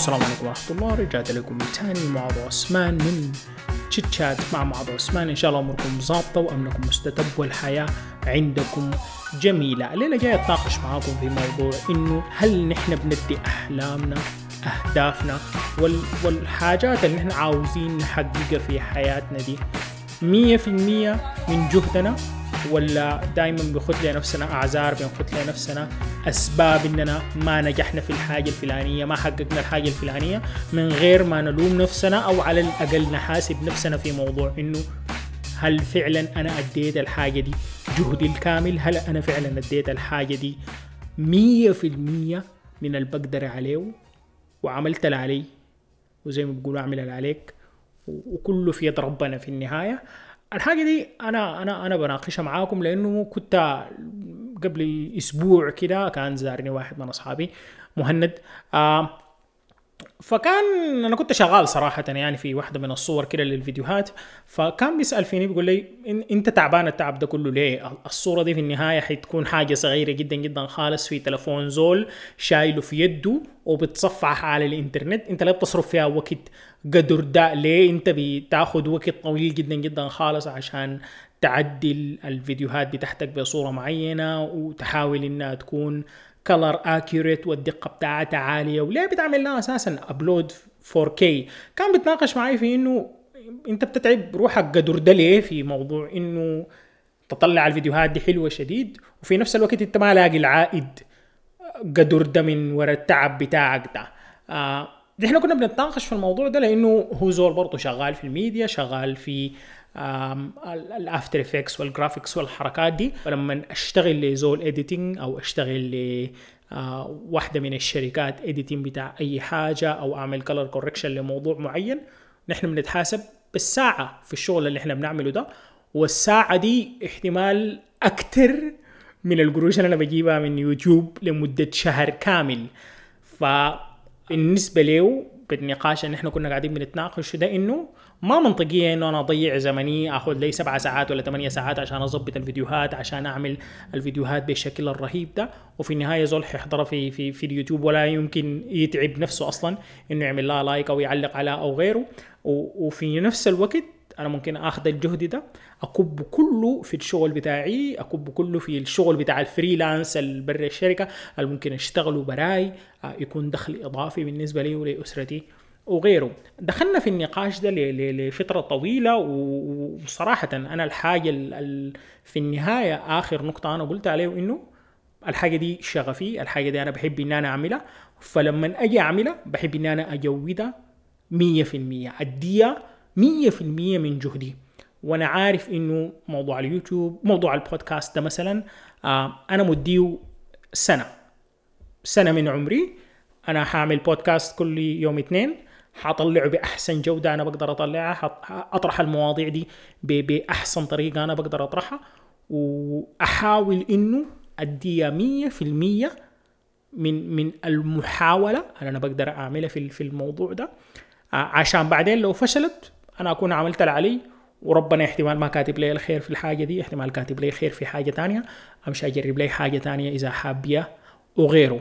والسلام عليكم ورحمة الله. رجعت لكم من تاني معاذ وعثمان من تشيت شات مع معاذ وعثمان. إن شاء الله أموركم ظابطة وأمنكم مستتب والحياة عندكم جميلة. الليلة جاي أتناقش معاكم في موضوع إنه هل نحن بندي أحلامنا أهدافنا والحاجات اللي نحن عاوزين نحققها في حياتنا دي 100% من جهدنا، ولا دائما بنخط لنفسنا أعذار، بنخط لنفسنا أسباب إننا ما نجحنا في الحاجة الفلانية، ما حققنا الحاجة الفلانية، من غير ما نلوم نفسنا أو على الأقل نحاسب نفسنا في موضوع إنه هل فعلا أنا أديت الحاجة دي جهدي الكامل؟ هل أنا فعلا أديت الحاجة دي 100% من اللي بقدر عليه وعملت اللي علي، وزي ما بقولوا أعمل اللي عليك وكله في يد ربنا في النهاية. الحاجة دي أنا بناقشها معاكم لأنه كنت قبل أسبوع كده كان زارني واحد من أصحابي مهند، فكان أنا كنت شغال صراحة يعني في واحدة من الصور كده للفيديوهات، فكان بيسأل فيني بيقول لي أنت تعبان التعب ده كله ليه؟ الصورة دي في النهاية حتكون حاجة صغيرة جدا جدا خالص في تلفون زول شايله في يده وبتصفح على الإنترنت، أنت لا بتصرف فيها وقت قدر ده ليه؟ أنت بتاخد وقت طويل جدا جدا خالص عشان تعدل الفيديوهات بتاعتك بصورة معينة وتحاول إنها تكون كلر اكيوريت والدقه بتاعتها عاليه، وليه بتعمل لها اساسا ابلود 4K؟ كان بتناقش معي في انه انت بتتعب روحك قدر ده ليه في موضوع انه تطلع الفيديوهات دي حلوه شديد وفي نفس الوقت انت ما لاقي العائد قدر ده من وراء التعب بتاعك ده. احنا كنا بنتناقش في الموضوع ده لانه هو زول برضه شغال في الميديا، شغال في الافتر افكتس والجرافيكس والحركات دي، ولما اشتغل لزول اديتنج او اشتغل ل واحده من الشركات اديتنج بتاع اي حاجه او اعمل كلر كوركشن لموضوع معين، نحن بنتحاسب بالساعه في الشغل اللي احنا بنعمله ده، والساعه دي احتمال اكتر من القروش اللي انا بجيبها من يوتيوب لمده شهر كامل. فبالنسبه له بالنقاش اللي احنا كنا قاعدين بنتناقش ده انه ما منطقية انه انا اضيع زمني اخذ لي 7 ساعات ولا 8 ساعات عشان اضبط الفيديوهات، عشان اعمل الفيديوهات بالشكل الرهيب ده، وفي النهاية زول حيحضرها في اليوتيوب ولا يمكن يتعب نفسه اصلا انه يعمل لها لايك او يعلق عليها او غيره. وفي نفس الوقت انا ممكن اخذ الجهد ده اكب كله في الشغل بتاعي، اكب كله في الشغل بتاع الفريلانس البر الشركه اللي ممكن اشتغله براي، يكون دخل اضافي بالنسبه لي ولاسرتي وغيره. دخلنا في النقاش ده لفتره طويله، وصراحه انا الحاجه في النهايه اخر نقطه انا قلت عليه انه الحاجه دي شغفي، الحاجه دي انا بحب ان انا اعملها، فلما اجي اعملها بحب ان انا اجودها 100%، اديها 100% من جهدي. وانا عارف انه موضوع اليوتيوب موضوع البودكاست ده مثلا انا مديه سنة من عمري، انا هعمل بودكاست كل يوم 2، هطلعه باحسن جودة انا بقدر اطلعها، اطرح المواضيع دي باحسن طريقة انا بقدر اطرحها، واحاول انه اديها 100% من المحاولة اللي انا بقدر اعملها في الموضوع ده، عشان بعدين لو فشلت انا اكون عملت اللي علي، وربنا احتمال ما كاتب لي الخير في الحاجه دي، احتمال كاتب لي خير في حاجه تانية، امشي اجرب لي حاجه تانية اذا حابيه وغيره.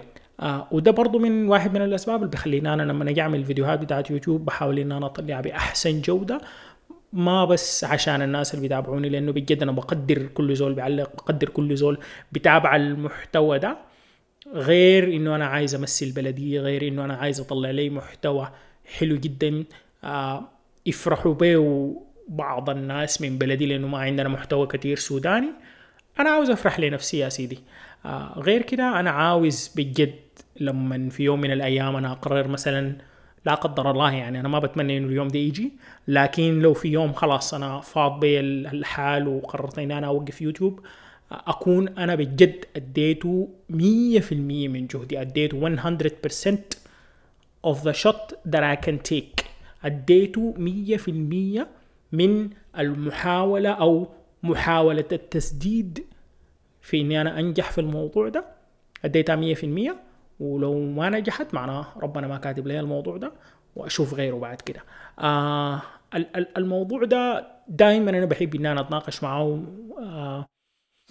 وده برضو من واحد من الاسباب اللي بخلينا انا لما اجي اعمل الفيديوهات بتاعت يوتيوب بحاول ان انا اطلعها باحسن جوده، ما بس عشان الناس اللي بيتابعوني، لانه بجد انا بقدر كل زول بيعلق، بقدر كل زول بيتابع المحتوى ده، غير انه انا عايز امثل بلدي، غير انه انا عايز اطلع لي محتوى حلو جدا يفرحوا به بعض الناس من بلدي، لأنه ما عندنا محتوى كتير سوداني. أنا عاوز أفرح لنفسي يا سيدي، غير كده أنا عاوز بجد لما في يوم من الأيام أنا أقرر مثلا لا قدر الله، يعني أنا ما بتمنى إنه اليوم ده يجي، لكن لو في يوم خلاص أنا فاض بي الحال وقررت إن أنا أوقف يوتيوب، أكون أنا بجد أديته 100% من جهدي، أديته 100% of the shot that I can take، أديته 100% من المحاولة أو محاولة التسديد في إني أنا أنجح في الموضوع ده، أديتها 100%، ولو ما نجحت معناه ربنا ما كاتب لي الموضوع ده وأشوف غيره بعد كده. الموضوع ده دائما أنا بحب إن أنا أتناقش معه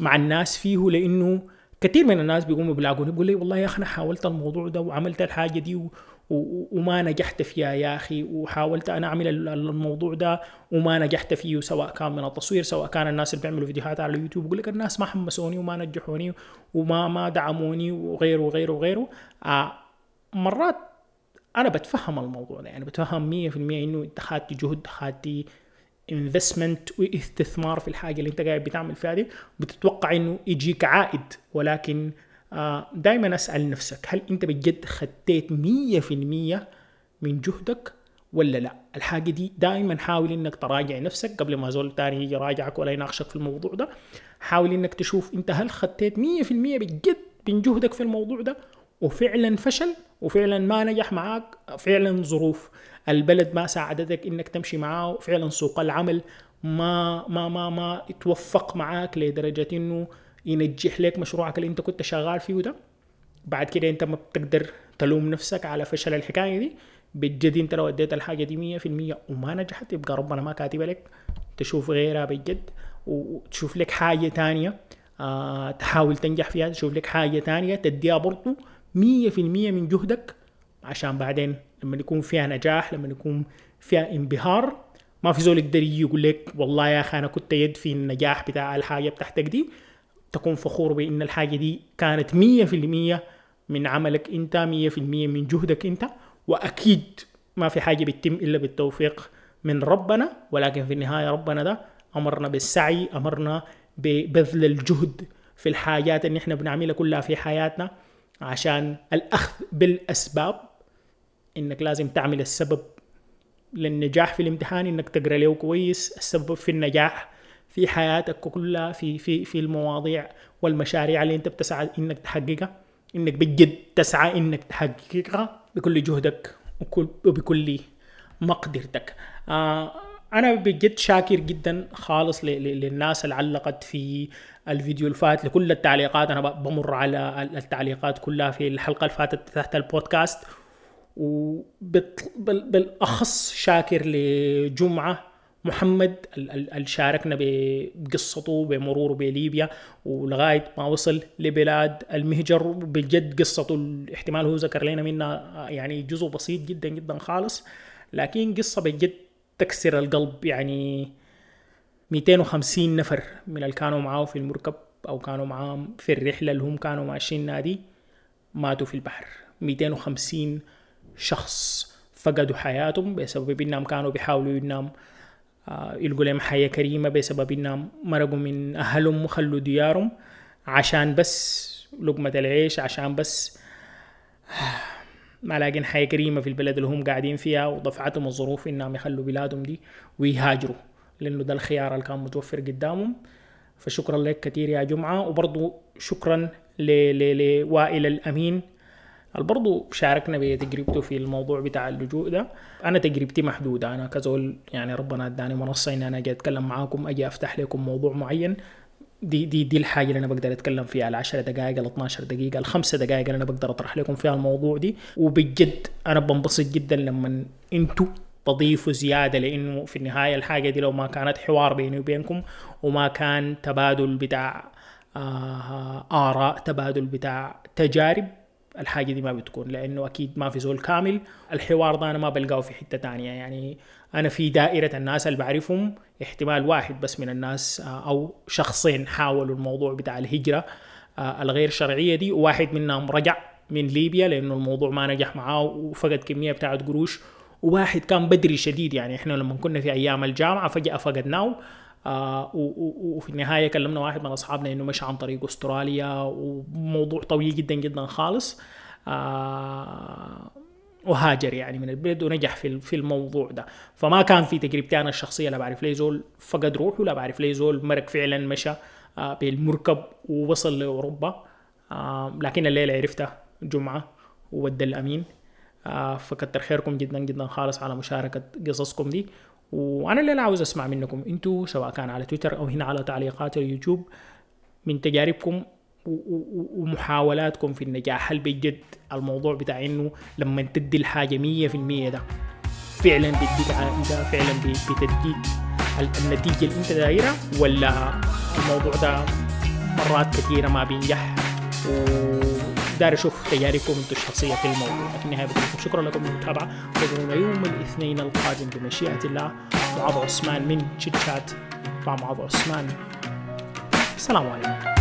مع الناس فيه، لأنه كثير من الناس بيقوموا بيلاقوني بيقول لي والله يا أخي أنا حاولت الموضوع ده وعملت الحاجة دي وما نجحت فيها يا أخي، وحاولت أنا أعمل الموضوع ده وما نجحت فيه، سواء كان من التصوير، سواء كان الناس اللي بيعملوا فيديوهات على اليوتيوب يقول لك الناس ما حمسوني وما نجحوني وما دعموني وغيره وغيره وغيره. مرات أنا بتفهم الموضوع ده، يعني بتفهم 100% إنه أنت خدت جهد، خدت investment واستثمار في الحاجة اللي أنت قاعد بتعمل فيها دي، بتتوقع إنه يجيك عائد. ولكن دايما أسأل نفسك، هل أنت بجد خدت 100% من جهدك ولا لا؟ الحاجة دي دايما حاول إنك تراجع نفسك قبل ما زول تاني يجي يراجعك ولا يناقشك في الموضوع ده. حاول إنك تشوف أنت هل خدت 100% بجد من جهدك في الموضوع ده، وفعلا فشل وفعلا ما نجح معاك، فعلا ظروف البلد ما ساعدتك انك تمشي معاه، وفعلا سوق العمل ما توفق معاك لدرجة انه ينجح لك مشروعك اللي انت كنت شغال فيه ده. بعد كده انت ما بتقدر تلوم نفسك على فشل الحكاية دي. بجد انت لو اديت الحاجة دي 100% وما نجحت، يبقى ربنا ما كاتب لك، تشوف غيرها بجد وتشوف لك حاجة تانية تحاول تنجح فيها، تشوف لك حاجة تانية تديها برضو 100% من جهدك، عشان بعدين لما يكون فيها نجاح، لما يكون فيها انبهار، ما في زول يقدر يقول لك والله يا اخي انا كنت يد في النجاح بتاع الحاجه بتاعتك دي. تكون فخور بان الحاجه دي كانت 100% من عملك انت، 100% من جهدك انت. واكيد ما في حاجه بتتم الا بالتوفيق من ربنا، ولكن في النهايه ربنا ده امرنا بالسعي، امرنا ببذل الجهد في الحاجات اللي احنا بنعملها كلها في حياتنا. عشان الأخذ بالأسباب، إنك لازم تعمل السبب للنجاح في الامتحان إنك تقرأ له كويس، السبب في النجاح في حياتك كلها، في المواضيع والمشاريع اللي أنت بتسعى إنك تحققها، إنك بجد تسعى إنك تحققها بكل جهدك وبكل مقدرتك. أنا بجد شاكر جدا خالص للناس اللي علقت في الفيديو الفات، لكل التعليقات. أنا بمر على التعليقات كلها في الحلقة الفاتت تحت البودكاست، وبالأخص شاكر لجمعة محمد اللي شاركنا بقصته بمروره بليبيا ولغاية ما وصل لبلاد المهجر. بجد قصته الاحتمال هو ذكر لنا منها يعني جزء بسيط جدا جدا خالص، لكن قصة بجد تكسر القلب. يعني 250 نفر من اللي كانوا معاه في المركب أو كانوا معاه في الرحلة اللي هم كانوا ماشيين نادي ماتوا في البحر. 250 شخص فقدوا حياتهم بسبب إنهم كانوا بيحاولوا إنهم يلقوا لهم حياة كريمة، بسبب إنهم مرقوا من أهلهم وخلوا ديارهم عشان بس لقمة العيش، عشان بس ما لاقين حياة كريمة في البلد اللي هم قاعدين فيها، ودفعتهم الظروف إنهم يخلوا بلادهم دي ويهاجروا، لأنه ده الخيار اللي كان متوفر قدامهم. فشكرا لك كتير يا جمعة. وبرضو شكرا لوائل الأمين اللي برضو شاركنا بتجربته في الموضوع بتاع اللجوء ده. أنا تجربتي محدودة، أنا كزول يعني ربنا أداني منصة إن أنا أجي أتكلم معاكم، أجي أفتح لكم موضوع معين. دي الحاجة اللي أنا بقدر أتكلم فيها، 10 دقائق، 12 دقيقة، 5 دقائق اللي أنا بقدر أطرح لكم فيها الموضوع دي. وبجد أنا بنبسط جدا لما أنتوا تضيفوا زيادة، لأنه في النهاية الحاجة دي لو ما كانت حوار بيني وبينكم، وما كان تبادل بتاع آراء، تبادل بتاع تجارب، الحاجة دي ما بتكون، لأنه أكيد ما في زول كامل. الحوار ده أنا ما بلقاه في حتة تانية، يعني أنا في دائرة الناس اللي بعرفهم احتمال واحد بس من الناس أو شخصين حاولوا الموضوع بتاع الهجرة الغير شرعية دي، وواحد منهم رجع من ليبيا لأنه الموضوع ما نجح معاه وفقد كمية بتاعت قروش، وواحد كان بدري شديد. يعني إحنا لما كنا في أيام الجامعة فجأة فقدناه، وفي النهاية كلمنا واحد من أصحابنا إنه مش عن طريق أستراليا، وموضوع طويل جدا جدا خالص، وهاجر يعني من البلد ونجح في الموضوع ده. فما كان في تجربتي أنا الشخصية لا بعرف ليه زول فقد روحه، لا بعرف ليه زول مرك فعلا مشى بالمركب ووصل لأوروبا. لكن الليلة عرفته جمعة وود الأمين، فكتر خيركم جدا جدا خالص على مشاركة قصصكم دي. وأنا اللي عاوز أسمع منكم أنتوا، سواء كان على تويتر أو هنا على تعليقات اليوتيوب، من تجاربكم ومحاولاتكم في النجاح. هل بجد الموضوع بتاع إنه لما تدي الحاجة 100% ده فعلا بتديك عائدة، فعلا بتديك النتيجة اللي أنت دايرها، ولا الموضوع ده مرات كثيرة ما بينجح داير اشوف تجاربكم انتم الشخصيه في الموضوع. في النهايه بقول لكم شكرا لكم للمتابعه، وانتظرونا يوم الاثنين القادم بمشيئه الله. معاذ عثمان من شيت شات مع معاذ عثمان. السلام عليكم.